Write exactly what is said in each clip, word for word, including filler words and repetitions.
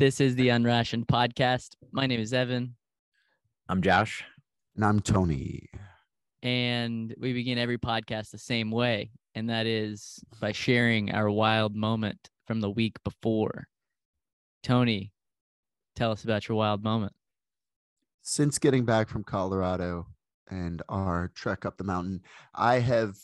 This is the Unrationed Podcast. My name is Evan. I'm Josh. And I'm Tony. And we begin every podcast the same way, and that is by sharing our wild moment from the week before. Tony, tell us about your wild moment. Since getting back from Colorado and our trek up the mountain, I have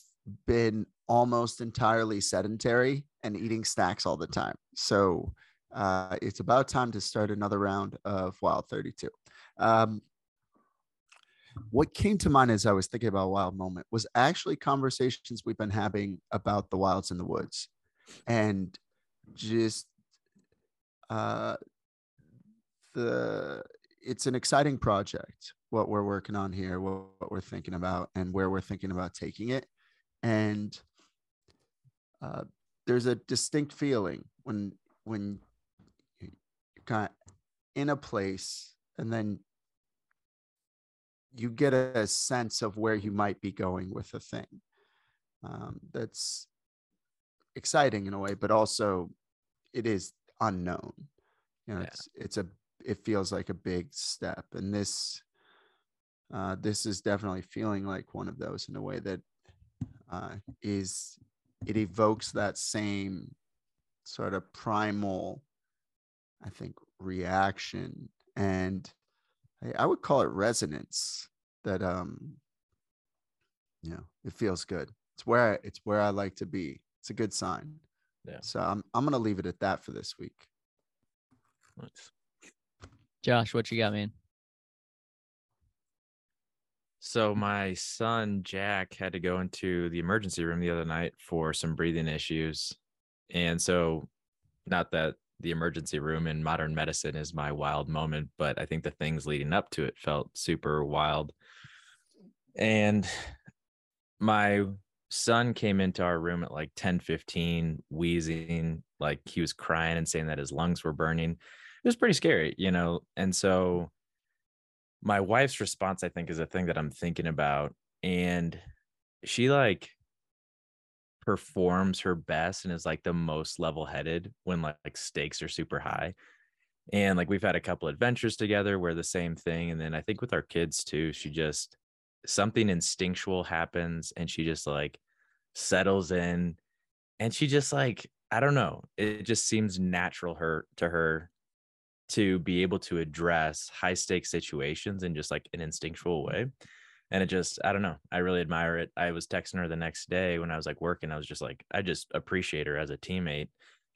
been almost entirely sedentary and eating snacks all the time. So uh, it's about time to start another round of Wild thirty-two. Um, what came to mind as I was thinking about Wild Moment was actually conversations we've been having about the wilds and the woods, and just uh, the it's an exciting project, what we're working on here, what, what we're thinking about, and where we're thinking about taking it. And uh, there's a distinct feeling when when you're kind of in a place and then you get a sense of where you might be going with a thing. Um, that's exciting in a way, but also it is unknown. You know, yeah. it's it's a it feels like a big step, and this uh, this is definitely feeling like one of those in a way that uh, is it evokes that same sort of primal, I think, reaction and. I would call it resonance that, um, you know, it feels good. It's where, I, it's where I like to be. It's a good sign. Yeah. So I'm, I'm going to leave it at that for this week. Nice. Josh, what you got, man? So my son, Jack, had to go into the emergency room the other night for some breathing issues. And so not that the emergency room in modern medicine is my wild moment, but I think the things leading up to it felt super wild. And my son came into our room at like ten fifteen, wheezing, like he was crying and saying that his lungs were burning. It was pretty scary, you know? And so my wife's response, I think, is a thing that I'm thinking about. And she like performs her best and is like the most level-headed when like, like stakes are super high. And like we've had a couple adventures together where the same thing, and then I think with our kids too, she just something instinctual happens and she just like settles in, and she just like, I don't know, it just seems natural her to her to be able to address high stakes situations in just like an instinctual way. And it just, I don't know, I really admire it. I was texting her the next day when I was like working. I was just like, I just appreciate her as a teammate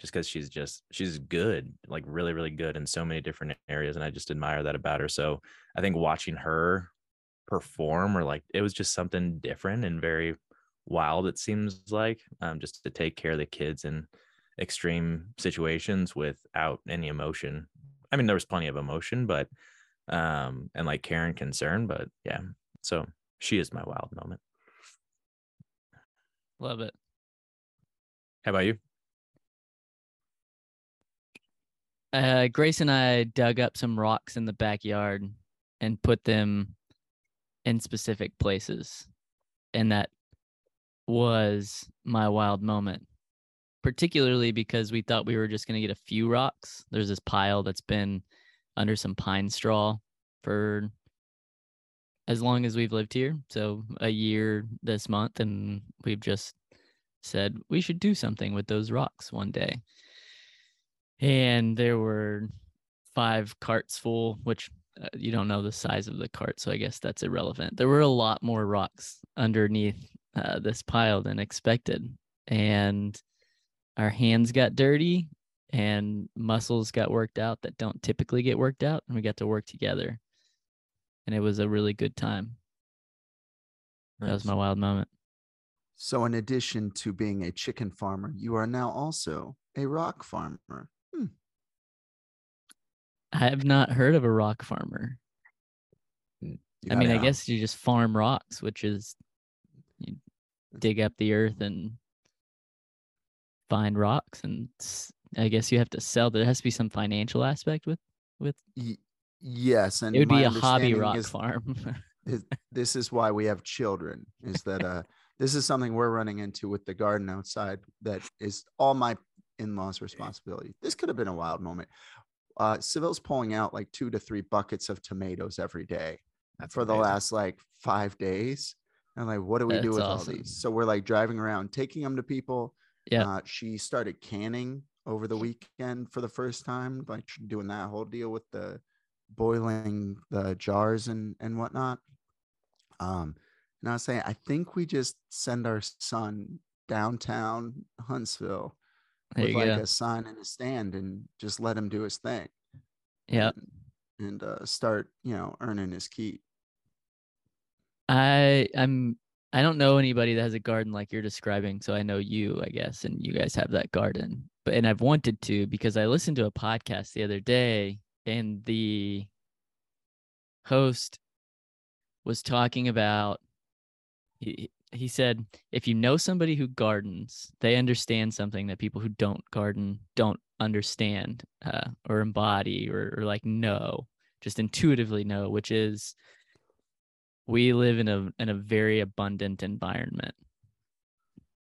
just because she's just, she's good, like really, really good in so many different areas. And I just admire that about her. So I think watching her perform or like, it was just something different and very wild, it seems like, um, just to take care of the kids in extreme situations without any emotion. I mean, there was plenty of emotion, but, um, and like care and concern, but yeah. So she is my wild moment. Love it. How about you? Uh, Grace and I dug up some rocks in the backyard and put them in specific places. And that was my wild moment, particularly because we thought we were just going to get a few rocks. There's this pile that's been under some pine straw for as long as we've lived here, so a year this month, and we've just said we should do something with those rocks one day. And there were five carts full, which uh, you don't know the size of the cart, so I guess that's irrelevant. There were a lot more rocks underneath uh, this pile than expected, and our hands got dirty, and muscles got worked out that don't typically get worked out, and we got to work together. And it was a really good time. Nice. That was my wild moment. So in addition to being a chicken farmer, you are now also a rock farmer. Hmm. I have not heard of a rock farmer. You I mean, know. I guess you just farm rocks, which is you dig up the earth and find rocks. And I guess you have to sell. There has to be some financial aspect with with. Ye- Yes, and it would be a hobby rock is, farm. is, this is why we have children. Is that uh, this is something we're running into with the garden outside? That is all my in-laws' responsibility. This could have been a wild moment. uh, Seville's pulling out like two to three buckets of tomatoes every day That's for amazing. the last like five days. And like, what do we That's do with awesome. all these? So we're like driving around, taking them to people. Yeah. Uh, she started canning over the weekend for the first time, like doing that whole deal with the boiling the jars and, and whatnot. Um, and I was saying, I think we just send our son downtown Huntsville with like go. a sign and a stand and just let him do his thing. Yeah. And, and uh, start, you know, earning his keep. I I'm I don't know anybody that has a garden like you're describing, so I know you, I guess, and you guys have that garden. But and I've wanted to, because I listened to a podcast the other day, and the host was talking about he he said if you know somebody who gardens, they understand something that people who don't garden don't understand uh, or embody or, or like know, just intuitively know, which is, we live in a in a very abundant environment.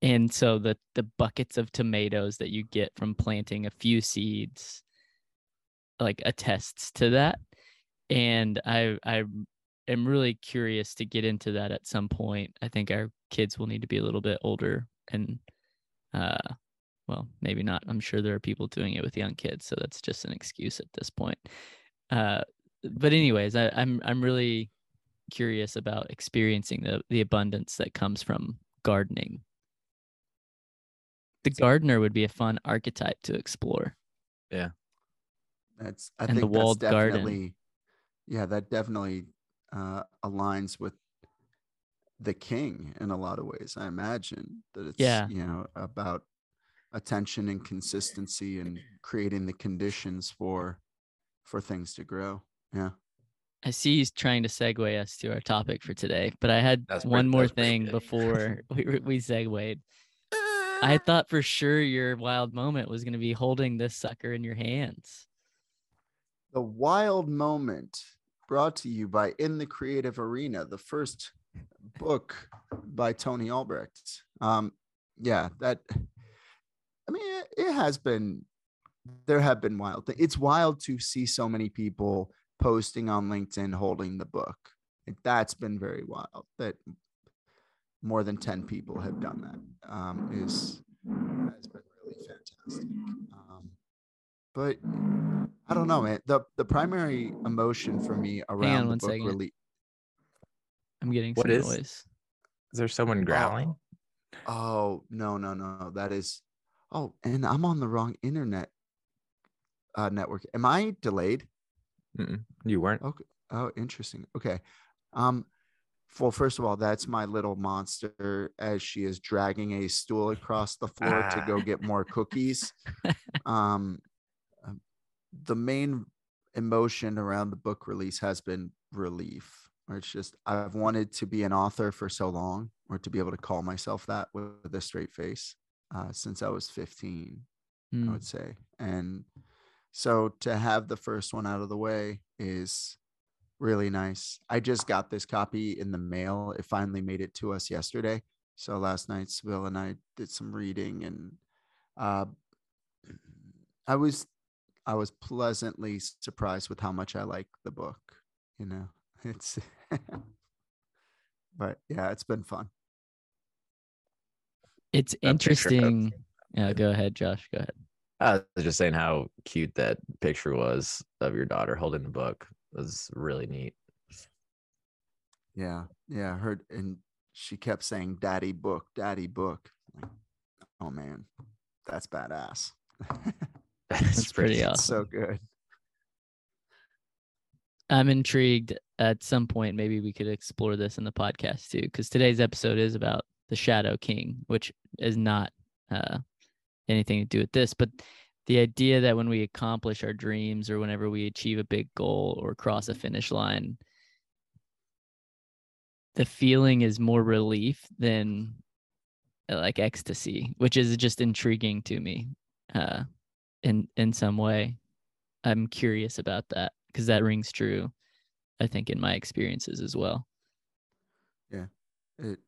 And so the, the buckets of tomatoes that you get from planting a few seeds like attests to that. And I I am really curious to get into that at some point. I think our kids will need to be a little bit older and uh well, maybe not. I'm sure there are people doing it with young kids, so that's just an excuse at this point. Uh but anyways, I, I'm I'm really curious about experiencing the the abundance that comes from gardening. The gardener would be a fun archetype to explore. Yeah, that's I and think the walled that's definitely garden. Yeah, that definitely uh aligns with the king in a lot of ways. I imagine that it's yeah. you know, about attention and consistency and creating the conditions for for things to grow. Yeah. I see he's trying to segue us to our topic for today, but I had that's one pretty, more thing before we we segued. I thought for sure your wild moment was going to be holding this sucker in your hands. The wild moment brought to you by In the Creative Arena, the first book by Tony Albrecht. Um, yeah, that, I mean, it, it has been, there have been wild things. It's wild to see so many people posting on LinkedIn holding the book. That's been very wild that more than ten people have done that. Um, is has been really fantastic. Um, but I don't know, man. The the primary emotion for me around the book really. I'm getting some noise. Is there someone growling? Oh, oh no no no! That is. Oh, and I'm on the wrong internet uh, network. Am I delayed? Mm-mm, you weren't. Okay. Oh, interesting. Okay. Um, well, first of all, that's my little monster as she is dragging a stool across the floor ah. to go get more cookies. um, the main emotion around the book release has been relief. Or it's just, I've wanted to be an author for so long, or to be able to call myself that with a straight face uh, since I was fifteen, mm. I would say. And so to have the first one out of the way is really nice. I just got this copy in the mail. It finally made it to us yesterday. So last night, Seville and I did some reading, and uh, I was I was pleasantly surprised with how much I like the book. You know, it's but yeah, it's been fun. It's interesting. Yeah, go ahead, Josh. Go ahead. I was just saying how cute that picture was of your daughter holding the book. It was really neat. Yeah. Yeah. Her, and she kept saying, daddy book, daddy book. Oh man, that's badass. That's pretty awesome. So good. I'm intrigued. At some point, maybe we could explore this in the podcast too, because today's episode is about the Shadow King, which is not, uh, anything to do with this, but the idea that when we accomplish our dreams or whenever we achieve a big goal or cross a finish line, the feeling is more relief than like ecstasy, which is just intriguing to me uh in in some way. I'm curious about that, because that rings true, I think, in my experiences as well. Yeah. It,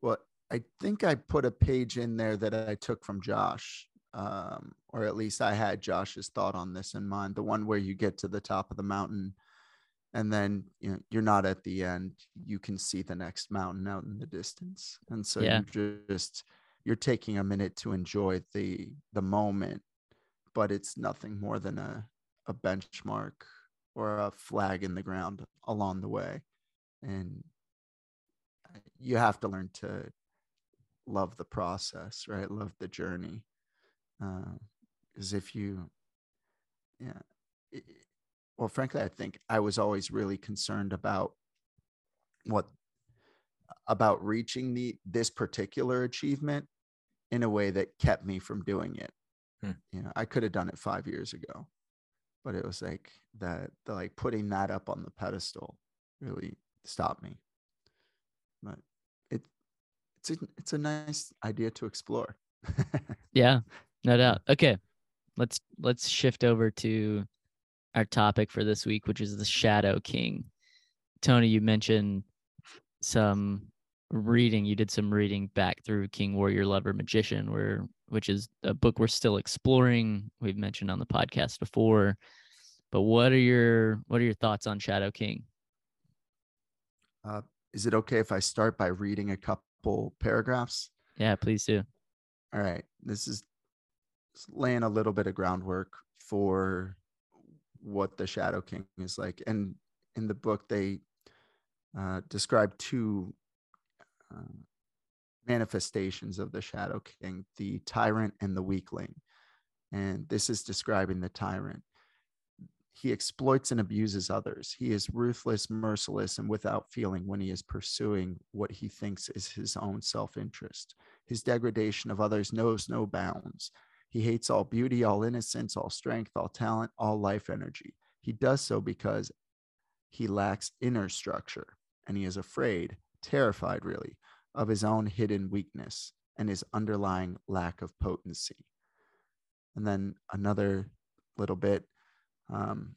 well, I think I put a page in there that I took from Josh um, or at least I had Josh's thought on this in mind, the one where you get to the top of the mountain and then, you know, you're not at the end, you can see the next mountain out in the distance. And so yeah. you just, you're taking a minute to enjoy the, the moment, but it's nothing more than a, a benchmark or a flag in the ground along the way. And you have to learn to love the process, right? Love the journey. Uh, as if you, yeah. It, well, frankly, I think I was always really concerned about what, about reaching the, this particular achievement in a way that kept me from doing it. Hmm. You know, I could have done it five years ago, but it was like that, the, like putting that up on the pedestal really stopped me. But it, it's, a, it's a nice idea to explore. Yeah, no doubt. Okay. Let's, let's shift over to our topic for this week, which is the Shadow King. Tony, you mentioned some reading. You did some reading back through King Warrior Lover Magician, where, which is a book we're still exploring. We've mentioned on the podcast before, but what are your, what are your thoughts on Shadow King? Uh, Is it okay if I start by reading a couple paragraphs? Yeah, please do. All right. This is laying a little bit of groundwork for what the Shadow King is like. And in the book, they uh, describe two uh, manifestations of the Shadow King, the Tyrant and the Weakling. And this is describing the Tyrant. He exploits and abuses others. He is ruthless, merciless, and without feeling when he is pursuing what he thinks is his own self-interest. His degradation of others knows no bounds. He hates all beauty, all innocence, all strength, all talent, all life energy. He does so because he lacks inner structure, and he is afraid, terrified really, of his own hidden weakness and his underlying lack of potency. And then another little bit, Um,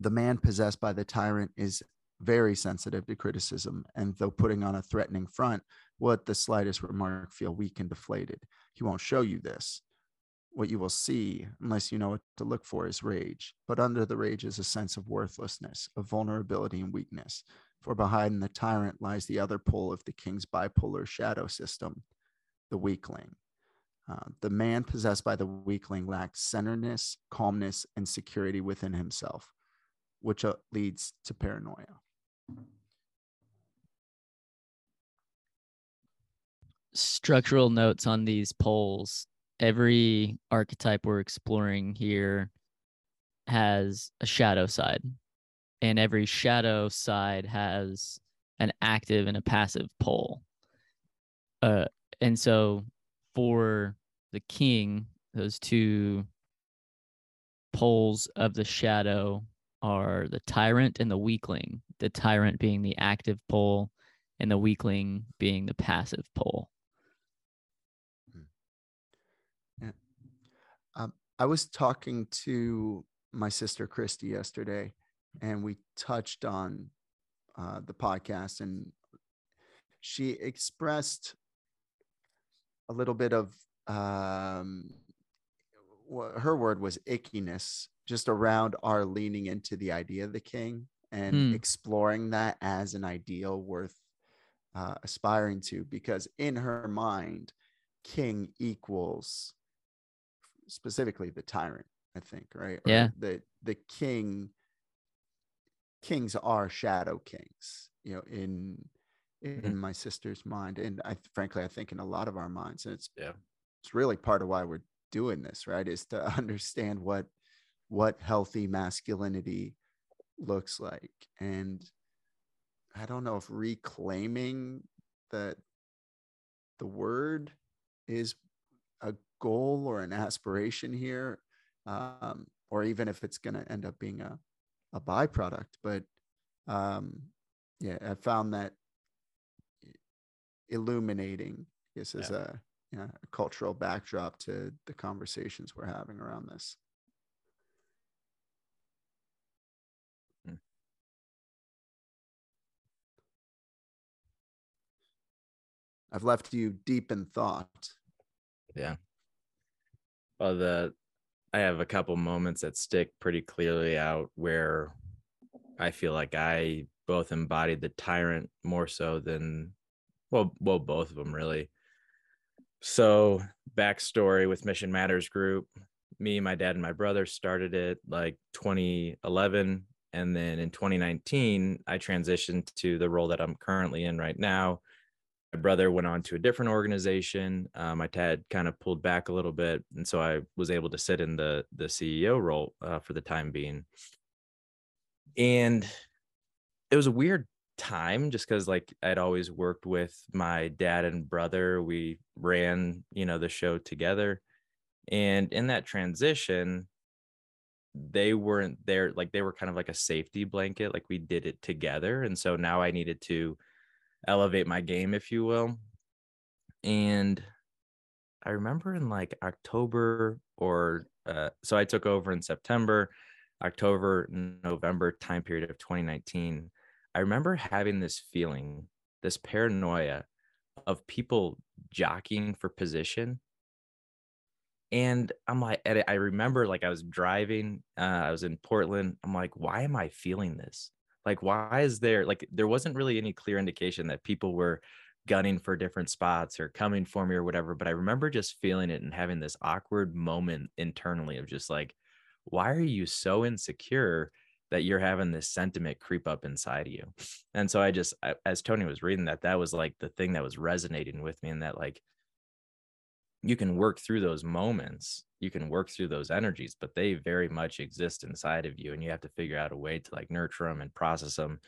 the man possessed by the Tyrant is very sensitive to criticism, and though putting on a threatening front, will at the slightest remark feel weak and deflated. He won't show you this. What you will see, unless you know what to look for, is rage. But under the rage is a sense of worthlessness, of vulnerability and weakness. For behind the Tyrant lies the other pole of the King's bipolar shadow system, the Weakling. Uh, the man possessed by the Weakling lacks centeredness, calmness, and security within himself, which uh, leads to paranoia. Structural notes on these poles. Every archetype we're exploring here has a shadow side, and every shadow side has an active and a passive pole. Uh, and so for the King, those two poles of the shadow are the Tyrant and the Weakling, the Tyrant being the active pole and the Weakling being the passive pole. Yeah. Um, I was talking to my sister Christy yesterday, and we touched on uh, the podcast, and she expressed a little bit of um, her word was ickiness, just around our leaning into the idea of the King and mm. exploring that as an ideal worth uh, aspiring to, because in her mind, King equals specifically the Tyrant, I think, right? Yeah. Or the the King, Kings are Shadow Kings, you know, in in my sister's mind, and I frankly I think in a lot of our minds, and it's yeah. it's really part of why we're doing this, right, is to understand what what healthy masculinity looks like. And I don't know if reclaiming that the word is a goal or an aspiration here, um, or even if it's going to end up being a a byproduct, but um, yeah I found that illuminating this is yeah. a, you know, a cultural backdrop to the conversations we're having around this. Hmm. I've left you deep in thought. Yeah. Well, the I have a couple moments that stick pretty clearly out where I feel like I both embodied the tyrant more so than, well, well, both of them really. So backstory with Mission Matters Group, me, my dad, and my brother started it like twenty eleven. And then in twenty nineteen, I transitioned to the role that I'm currently in right now. My brother went on to a different organization. Um, my dad kind of pulled back a little bit. And so I was able to sit in the, the C E O role uh, for the time being. And it was a weird time just because like I'd always worked with my dad and brother. We ran, you know, the show together. And in that transition, they weren't there. Like they were kind of like a safety blanket. Like we did it together. And so now I needed to elevate my game, if you will. And I remember in like October or uh, so I took over in September, October, November time period of twenty nineteen. I remember having this feeling, this paranoia of people jockeying for position. And I'm like, and I remember like I was driving, uh, I was in Portland. I'm like, why am I feeling this? Like, why is there, like, there wasn't really any clear indication that people were gunning for different spots or coming for me or whatever. But I remember just feeling it and having this awkward moment internally of just like, why are you so insecure that you're having this sentiment creep up inside of you? And so I just, I, as Tony was reading that, that was like the thing that was resonating with me, and that like, you can work through those moments, you can work through those energies, but they very much exist inside of you. And you have to figure out a way to like nurture them and process them,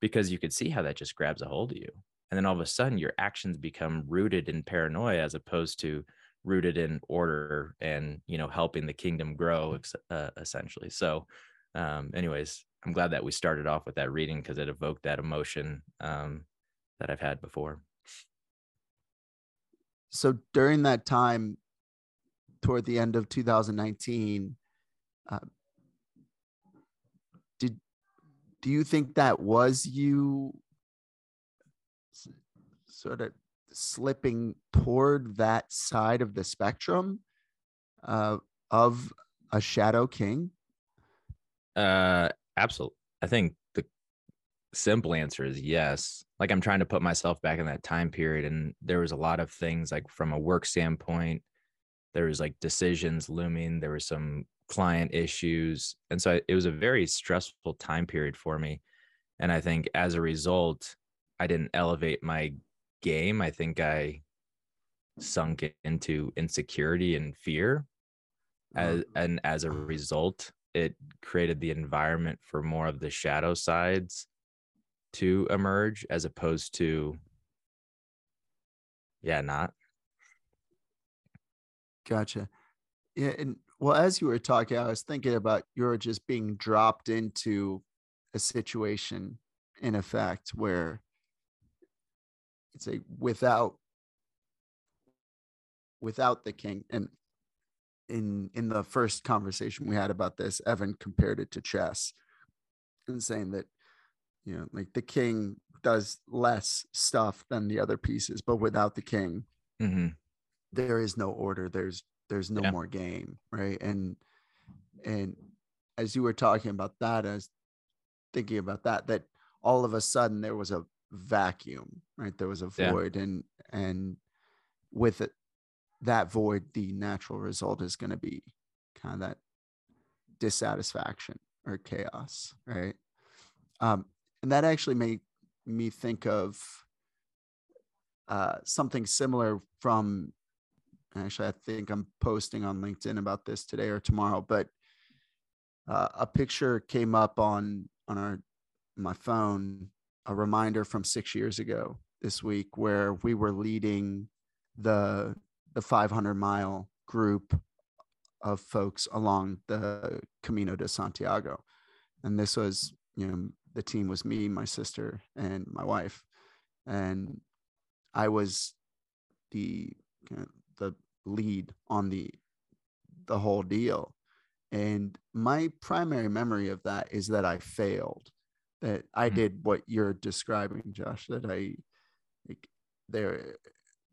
because you could see how that just grabs a hold of you. And then all of a sudden your actions become rooted in paranoia as opposed to rooted in order and, you know, helping the kingdom grow uh, essentially. So um, anyways, I'm glad that we started off with that reading, because it evoked that emotion um, that I've had before. So during that time, toward the end of two thousand nineteen, uh, did do you think that was you sort of slipping toward that side of the spectrum uh, of a Shadow King? Uh, absolutely. I think the simple answer is yes. Like I'm trying to put myself back in that time period, and there was a lot of things like from a work standpoint, there was like decisions looming, there were some client issues. And so it was a very stressful time period for me. And I think as a result, I didn't elevate my game. I think I sunk into insecurity and fear. As, and as a result, it created the environment for more of the shadow sides to emerge, as opposed to yeah not gotcha yeah and well, as you were talking, I was thinking about you're just being dropped into a situation, in effect, where it's a without without the king. And in in the first conversation we had about this, Evan compared it to chess and saying that, you know, like the king does less stuff than the other pieces, but without the king, mm-hmm. there is no order. There's, there's no yeah. more game. Right. And, and as you were talking about that, I was thinking about that, that all of a sudden there was a vacuum, right? There was a void yeah. and, and with it, that void, the natural result is going to be kind of that dissatisfaction or chaos. Right. Um, And that actually made me think of uh, something similar from, actually, I think I'm posting on LinkedIn about this today or tomorrow, but uh, a picture came up on, on our, my phone, a reminder from six years ago this week, where we were leading the, the five hundred mile group of folks along the Camino de Santiago. And this was, you know, the team was me, my sister, and my wife, and I was the you know, the lead on the the whole deal. And my primary memory of that is that I failed. That I did what you're describing, Josh. That I like, there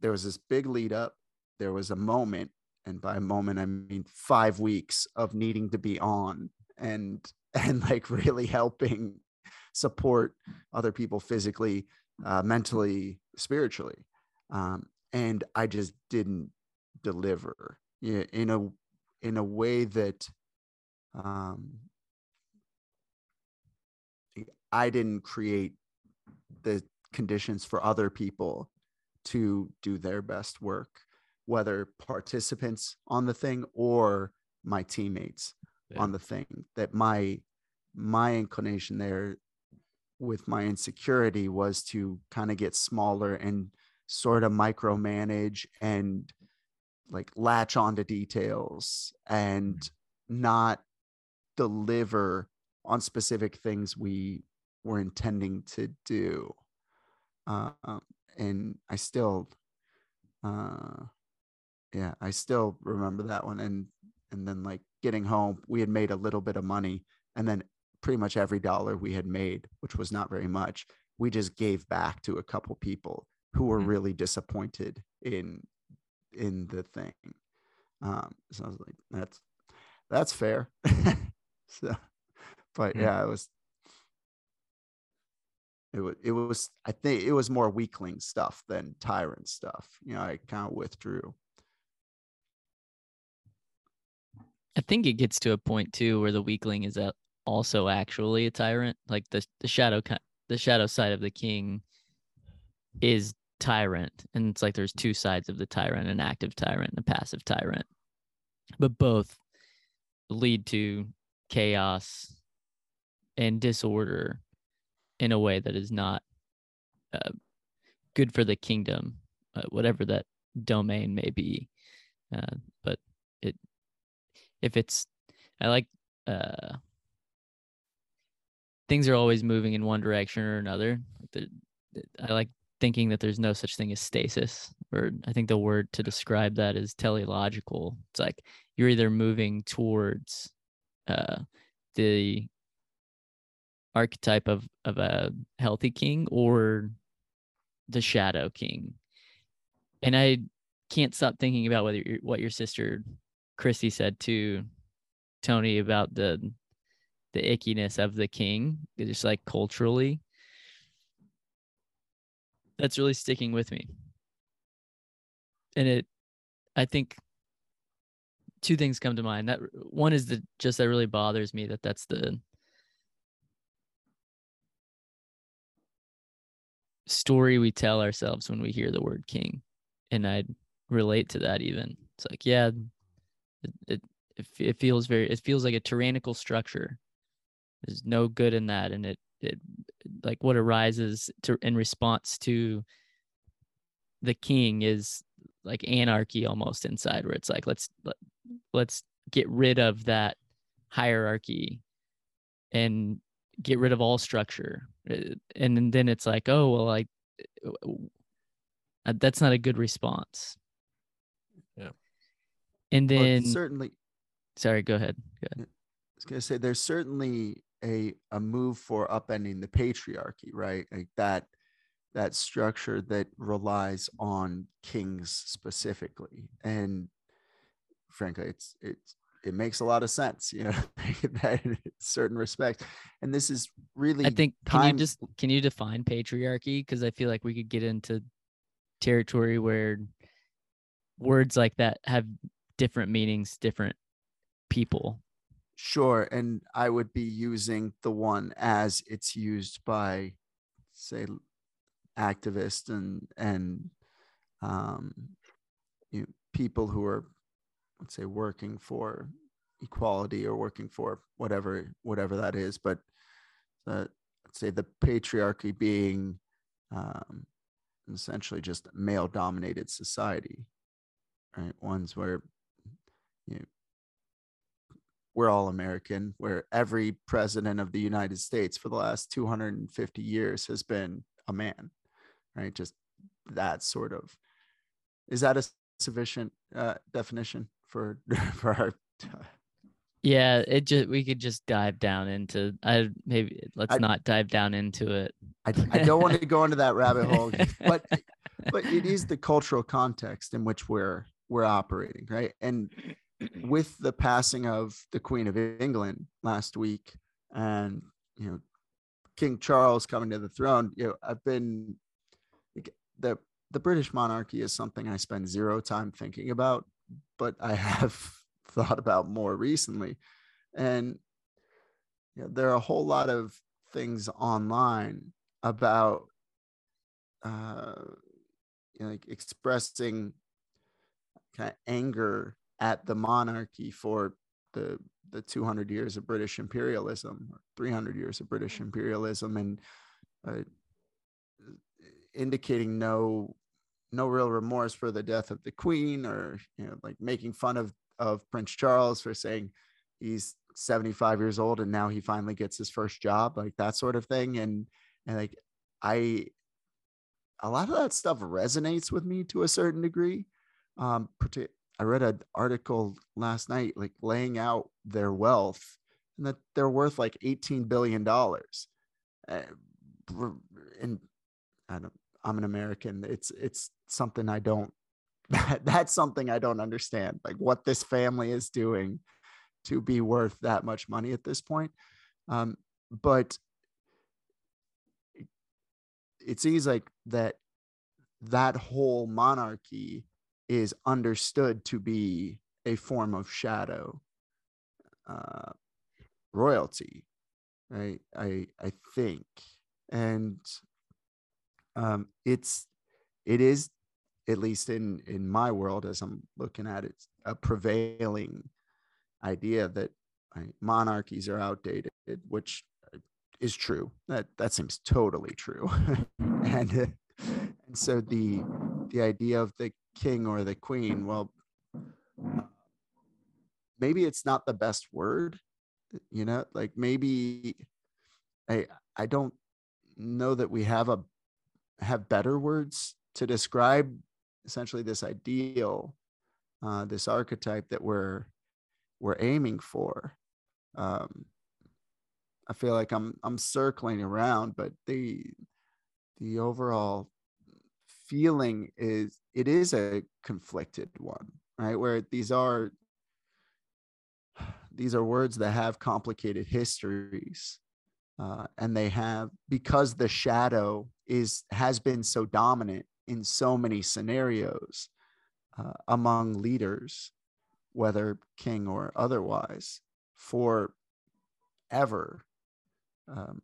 there was this big lead up. There was a moment and by a moment, I mean five weeks of needing to be on and, and like really helping support other people physically, uh, mentally, spiritually. Um, and I just didn't deliver in a, in a way that, um, I didn't create the conditions for other people to do their best work, whether participants on the thing or my teammates yeah. on the thing. That my, my inclination there with my insecurity was to kind of get smaller and sort of micromanage and like latch onto details and not deliver on specific things we were intending to do. Uh, and I still, uh, yeah, I still remember that one. And, and then like getting home, we had made a little bit of money, and then pretty much every dollar we had made, which was not very much, we just gave back to a couple people who were mm-hmm. really disappointed in, in the thing. Um, so I was like, that's, that's fair. so, but yeah, it was, It was, it was, I think it was more weakling stuff than tyrant stuff. You know, I kind of withdrew. I think it gets to a point too, where the weakling is also actually a tyrant. Like the, the shadow, the shadow side of the king is tyrant. And it's like, there's two sides of the tyrant, an active tyrant and a passive tyrant, but both lead to chaos and disorder in a way that is not uh, good for the kingdom, uh, whatever that domain may be. Uh, but it, if it's, I like, uh, things are always moving in one direction or another. The, I like thinking that there's no such thing as stasis, or I think the word to describe that is teleological. It's like, you're either moving towards uh, the archetype of of a healthy king or the shadow king. And I can't stop thinking about whether you're, what your sister Christy said to Tony about the the ickiness of the king, just like culturally. That's really sticking with me. And it, I think two things come to mind. That one is the just that really bothers me that that's the story we tell ourselves when we hear the word king. And I relate to that even. It's like, yeah, it, it it feels very, it feels like a tyrannical structure. There's no good in that. And it, it like what arises to in response to the king is like anarchy almost inside, where it's like, let's, let, let's get rid of that hierarchy and get rid of all structure. And then it's like, oh, well, like that's not a good response. Yeah. And then well, certainly, sorry, go ahead. Go ahead. I was going to say, there's certainly a, a move for upending the patriarchy, right? Like that, that structure that relies on kings specifically. And frankly, it's, it's, it makes a lot of sense, you know, that in certain respects. And this is really, I think, can time- you just, can you define patriarchy? Cause I feel like we could get into territory where words like that have different meanings, different people. Sure. And I would be using the one as it's used by, say, activists and, and, um, you know, people who are, let's say, working for equality or working for whatever, whatever that is. But uh, let's say the patriarchy being um, essentially just male dominated society, right? Ones where, you know, we're all American, where every president of the United States for the last two hundred fifty years has been a man, right? Just that sort of, is that a sufficient uh, definition? For, for our time. Yeah, it just, we could just dive down into, I maybe let's I, not dive down into it. I, I don't want to go into that rabbit hole, but but it is the cultural context in which we're we're operating, right? And with the passing of the Queen of England last week, and you know, King Charles coming to the throne, you know, I've been the the British monarchy is something I spend zero time thinking about, but I have thought about more recently. And you know, there are a whole lot of things online about uh, you know, like expressing kind of anger at the monarchy for the the two hundred years of British imperialism, or three hundred years of British imperialism, and uh, indicating no no real remorse for the death of the Queen, or you know, like making fun of of Prince Charles for saying he's seventy-five years old and now he finally gets his first job, like that sort of thing. And and like I, a lot of that stuff resonates with me to a certain degree. Um, I read an article last night, like laying out their wealth, and that they're worth like eighteen billion dollars. Uh, and I don't, I'm an American. It's, it's something I don't, that's something I don't understand, like what this family is doing to be worth that much money at this point. Um, but it seems like that that whole monarchy is understood to be a form of shadow uh, royalty, right? I I think, and um, it's it is, at least in in my world as I'm looking at it, a prevailing idea that right, monarchies are outdated, which is true. That that seems totally true, and uh, and so the the idea of the king or the queen, well, maybe it's not the best word, you know, like maybe I I don't know that we have a have better words to describe essentially this ideal, uh, this archetype that we're we're aiming for. Um, I feel like I'm I'm circling around, but the the overall feeling is it is a conflicted one, right? Where these are these are words that have complicated histories, uh, and they have, because the shadow is has been so dominant in so many scenarios uh, among leaders, whether king or otherwise, forever. Um,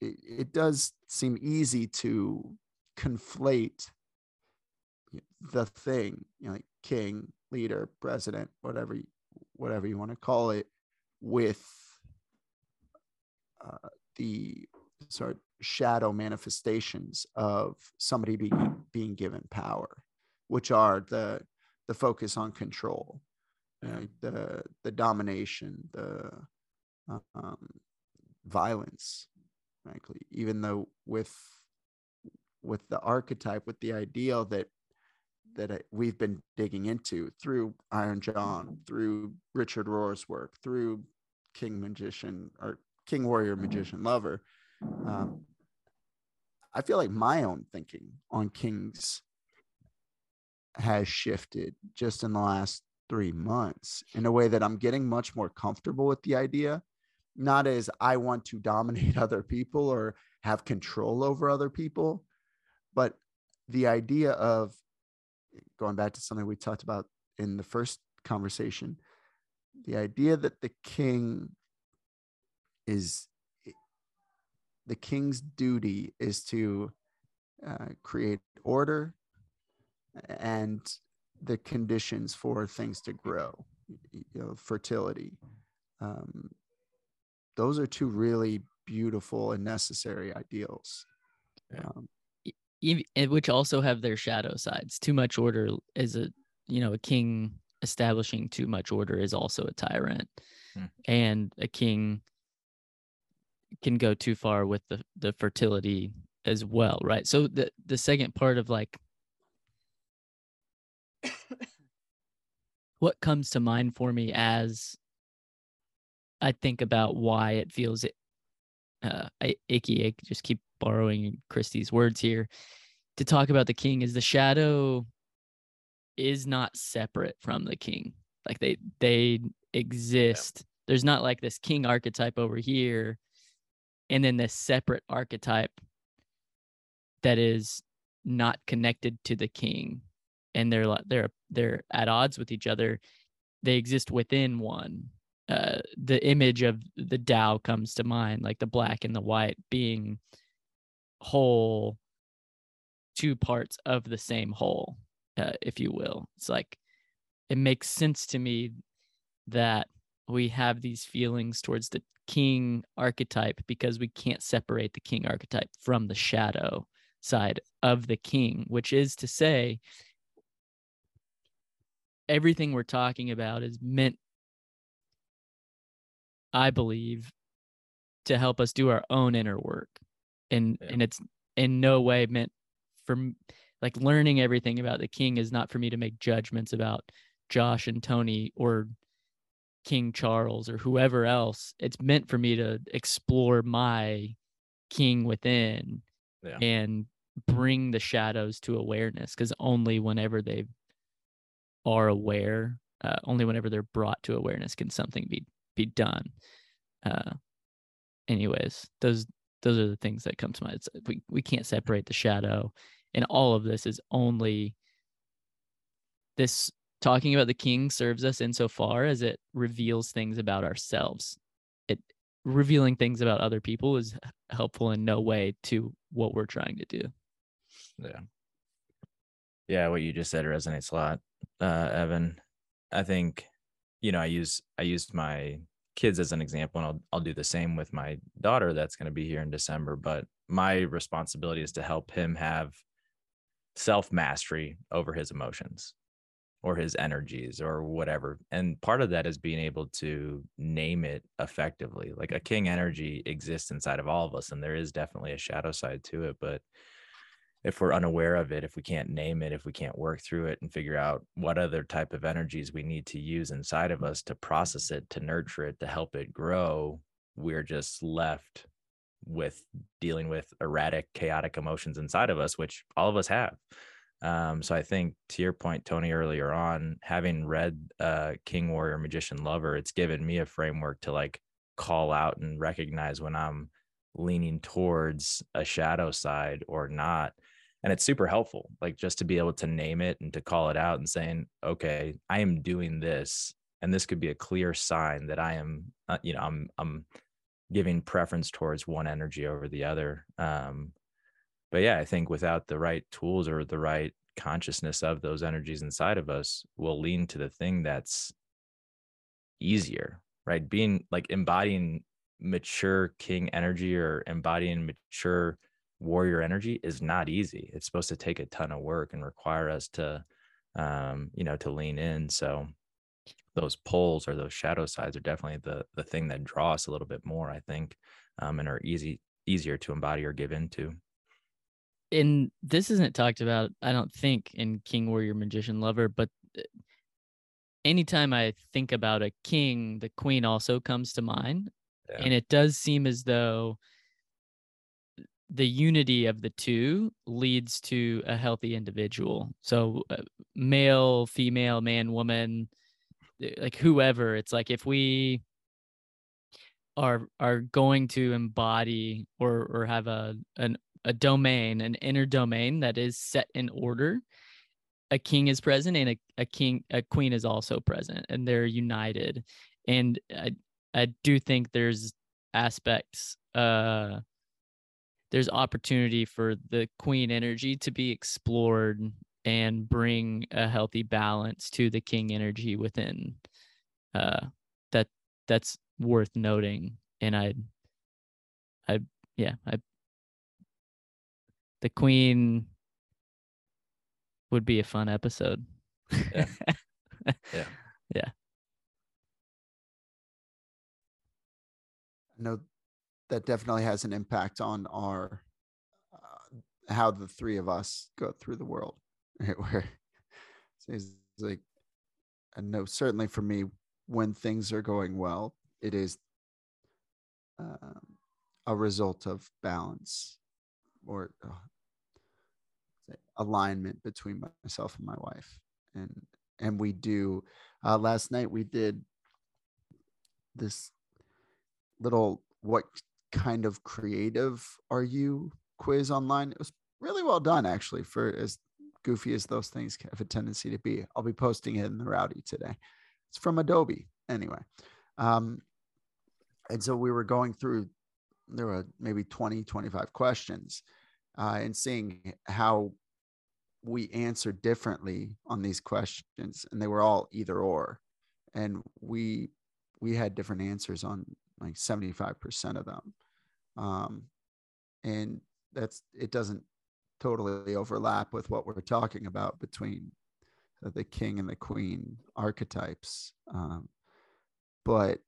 it, it does seem easy to conflate the thing, you know, like king, leader, president, whatever, whatever you want to call it, with uh, the sort of shadow manifestations of somebody being being given power, which are the the focus on control, right? the the domination, the um, violence, frankly. Even though with with the archetype, with the ideal that that we've been digging into through Iron John, through Richard Rohr's work, through King Magician or King Warrior Magician Lover, um, I feel like my own thinking on kings has shifted just in the last three months in a way that I'm getting much more comfortable with the idea, not as I want to dominate other people or have control over other people, but the idea of, going back to something we talked about in the first conversation, the idea that the king is, the king's duty is to uh, create order and the conditions for things to grow, you know, fertility. Um, those are two really beautiful and necessary ideals. Um, Which also have their shadow sides. Too much order is a, you know, a king establishing too much order is also a tyrant. Hmm. And a king can go too far with the, the fertility as well, right? So the, the second part of like, what comes to mind for me as I think about why it feels uh, icky, I just keep borrowing Christie's words here to talk about the king, is the shadow is not separate from the king. Like they they exist. Yeah. There's not like this king archetype over here and then this separate archetype that is not connected to the king, and they're they're they're at odds with each other. They exist within one. Uh, the image of the Tao comes to mind, like the black and the white being whole, two parts of the same whole, uh, if you will. It's like it makes sense to me that we have these feelings towards the king archetype because we can't separate the king archetype from the shadow side of the king, which is to say everything we're talking about is meant, I believe, to help us do our own inner work. And yeah. and it's in no way meant for, like, learning everything about the king is not for me to make judgments about Josh and Tony or King Charles or whoever else. It's meant for me to explore my king within yeah. and bring the shadows to awareness, because only whenever they are aware, uh, only whenever they're brought to awareness can something be be done. Uh, anyways, those those are the things that come to mind. It's, we, we can't separate the shadow, and all of this is only this. Talking about the king serves us insofar as it reveals things about ourselves. It revealing things about other people is helpful in no way to what we're trying to do. Yeah. Yeah. What you just said resonates a lot, uh, Evan. I think, you know, I use, I used my kids as an example, and I'll, I'll do the same with my daughter that's going to be here in December, but my responsibility is to help him have self-mastery over his emotions or his energies or whatever. And part of that is being able to name it effectively. Like, a king energy exists inside of all of us, and there is definitely a shadow side to it. But if we're unaware of it, if we can't name it, if we can't work through it and figure out what other type of energies we need to use inside of us to process it, to nurture it, to help it grow, we're just left with dealing with erratic, chaotic emotions inside of us, which all of us have. Um, so I think, to your point, Tony, earlier on, having read uh, King Warrior Magician Lover, it's given me a framework to, like, call out and recognize when I'm leaning towards a shadow side or not. And it's super helpful, like, just to be able to name it and to call it out and saying, okay, I am doing this, and this could be a clear sign that I am, uh, you know, I'm I'm giving preference towards one energy over the other. Um, But yeah, I think without the right tools or the right consciousness of those energies inside of us, we'll lean to the thing that's easier, right? Being like embodying mature king energy or embodying mature warrior energy is not easy. It's supposed to take a ton of work and require us to, um, you know, to lean in. So those poles or those shadow sides are definitely the the thing that draw us a little bit more, I think, um, and are easy easier to embody or give into. And this isn't talked about, I don't think, in King Warrior Magician Lover, but anytime I think about a king, the queen also comes to mind. Yeah. And it does seem as though the unity of the two leads to a healthy individual. So uh, male, female, man, woman, like whoever, it's like if we are are going to embody or or have a an a domain, an inner domain that is set in order, a king is present and a, a king, a queen is also present, and they're united. And I, I do think there's aspects, uh, there's opportunity for the queen energy to be explored and bring a healthy balance to the king energy within, uh, that that's worth noting. And I, I, yeah, I, the queen would be a fun episode. Yeah. Yeah. Yeah. No, that definitely has an impact on our, uh, how the three of us go through the world, right? Where it's like, I know certainly for me, when things are going well, it is um, a result of balance or, uh, alignment between myself and my wife, and and we do. Uh, last night we did this little "What kind of creative are you?" quiz online. It was really well done, actually, for as goofy as those things have a tendency to be. I'll be posting it in the Rowdy today. It's from Adobe, anyway. Um, and so we were going through. There were maybe twenty, twenty-five questions, uh, and seeing how we answer differently on these questions, and they were all either or, and we we had different answers on like seventy-five percent of them, um, and that's it doesn't totally overlap with what we're talking about between the king and the queen archetypes, um, but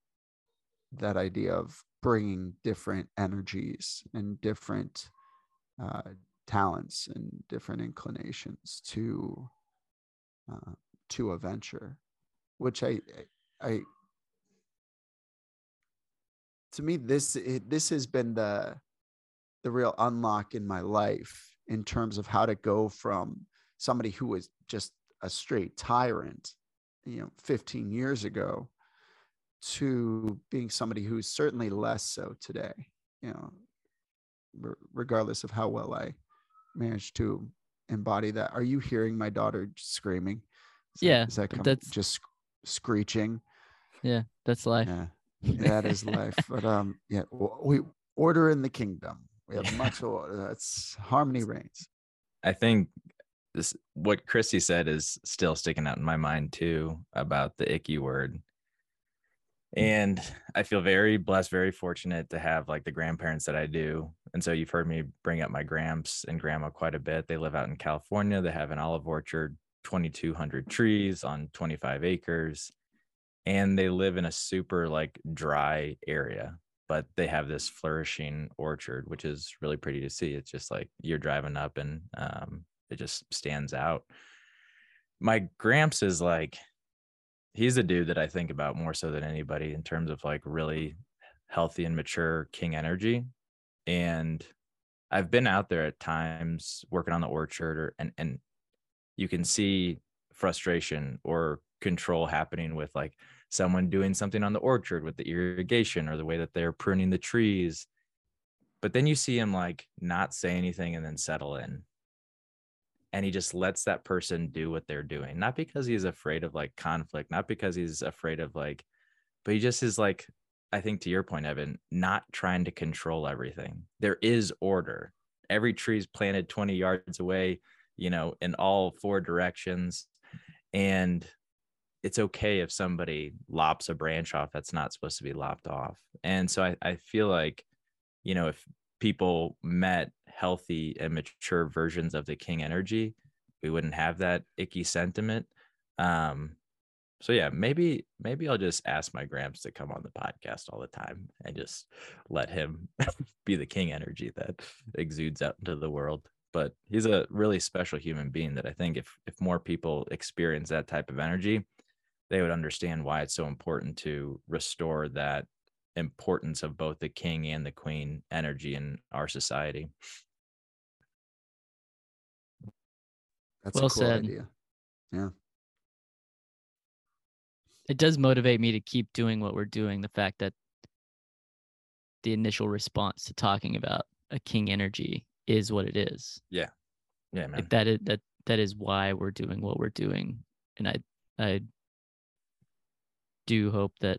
that idea of bringing different energies and different uh, talents and different inclinations to uh, to a venture, which I, I, to me, this it, this has been the the real unlock in my life in terms of how to go from somebody who was just a straight tyrant, you know, fifteen years ago, to being somebody who's certainly less so today, you know, r- regardless of how well I managed to embody that. Are you hearing my daughter screaming? Is yeah, that, is that com- that's just screeching. Yeah, that's life. Yeah, that is life. But um, yeah, we order in the kingdom. We have yeah. much order. That's harmony reigns. I think this what Christy said is still sticking out in my mind too about the icky word. And I feel very blessed, very fortunate to have like the grandparents that I do. And so you've heard me bring up my gramps and grandma quite a bit. They live out in California. They have an olive orchard, twenty-two hundred trees on twenty-five acres. And they live in a super like dry area, but they have this flourishing orchard, which is really pretty to see. It's just like you're driving up and um, it just stands out. My gramps is like, he's a dude that I think about more so than anybody in terms of like really healthy and mature king energy. And I've been out there at times working on the orchard or, and, and you can see frustration or control happening with like someone doing something on the orchard with the irrigation or the way that they're pruning the trees. But then you see him like not say anything and then settle in. And he just lets that person do what they're doing. Not because he's afraid of like conflict, not because he's afraid of like, but he just is like, I think to your point, Evan, not trying to control everything. There is order. Every tree's planted twenty yards away, you know, in all four directions. And it's okay if somebody lops a branch off that's not supposed to be lopped off. And so I, I feel like, you know, if people met healthy and mature versions of the king energy, we wouldn't have that icky sentiment. Um, so yeah, maybe, maybe I'll just ask my gramps to come on the podcast all the time and just let him be the king energy that exudes out into the world. But he's a really special human being that I think if, if more people experience that type of energy, they would understand why it's so important to restore that importance of both the king and the queen energy in our society. That's well a cool said. Idea. Yeah. It does motivate me to keep doing what we're doing. The fact that the initial response to talking about a king energy is what it is. Yeah. Yeah, man. Like that is that that is why we're doing what we're doing. And I I do hope that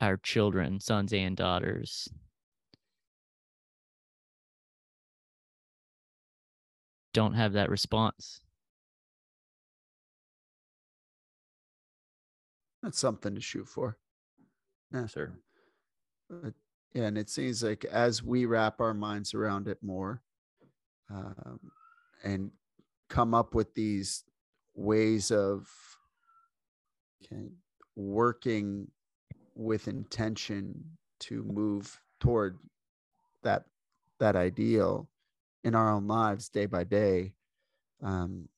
our children, sons and daughters, don't have that response. That's something to shoot for. Yeah, sure. Uh, yeah, and it seems like as we wrap our minds around it more, um, and come up with these ways of okay, working with intention to move toward that that ideal in our own lives day by day, um,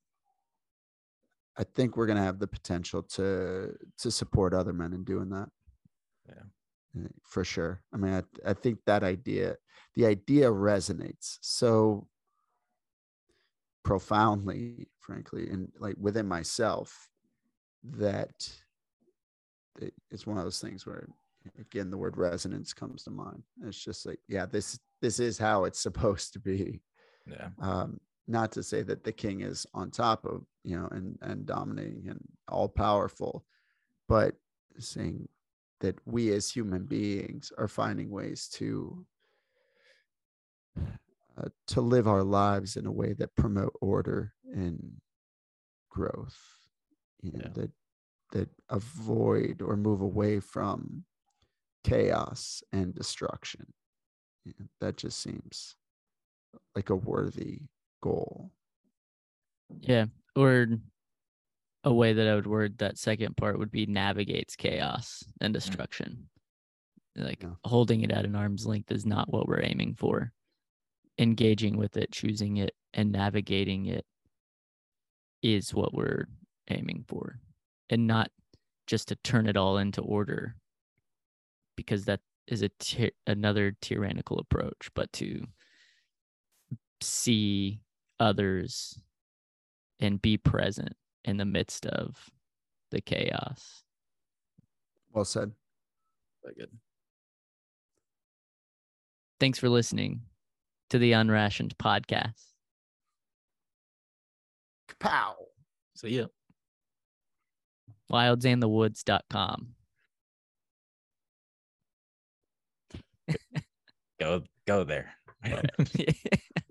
I think we're going to have the potential to to support other men in doing that. Yeah, for sure. I mean, I, I think that idea, the idea resonates so profoundly, frankly, and like within myself, that it, it's one of those things where, again, the word resonance comes to mind. It's just like, yeah, this this is how it's supposed to be. Yeah. Um, not to say that the king is on top of, you know, and and dominating and all powerful, but saying that we as human beings are finding ways to uh, to live our lives in a way that promote order and growth, you know, yeah. that that avoid or move away from chaos and destruction. You know, that just seems like a worthy goal. Yeah, or a way that I would word that second part would be navigates chaos and destruction. Like yeah. holding it at an arm's length is not what we're aiming for. Engaging with it, choosing it, and navigating it is what we're aiming for. And not just to turn it all into order, because that is a ty- another tyrannical approach, but to see others and be present in the midst of the chaos. Well said. Very good. Thanks for listening to the Unrationed Podcast. Kapow. See ya. wilds and the woods dot com. Go, go there. Right.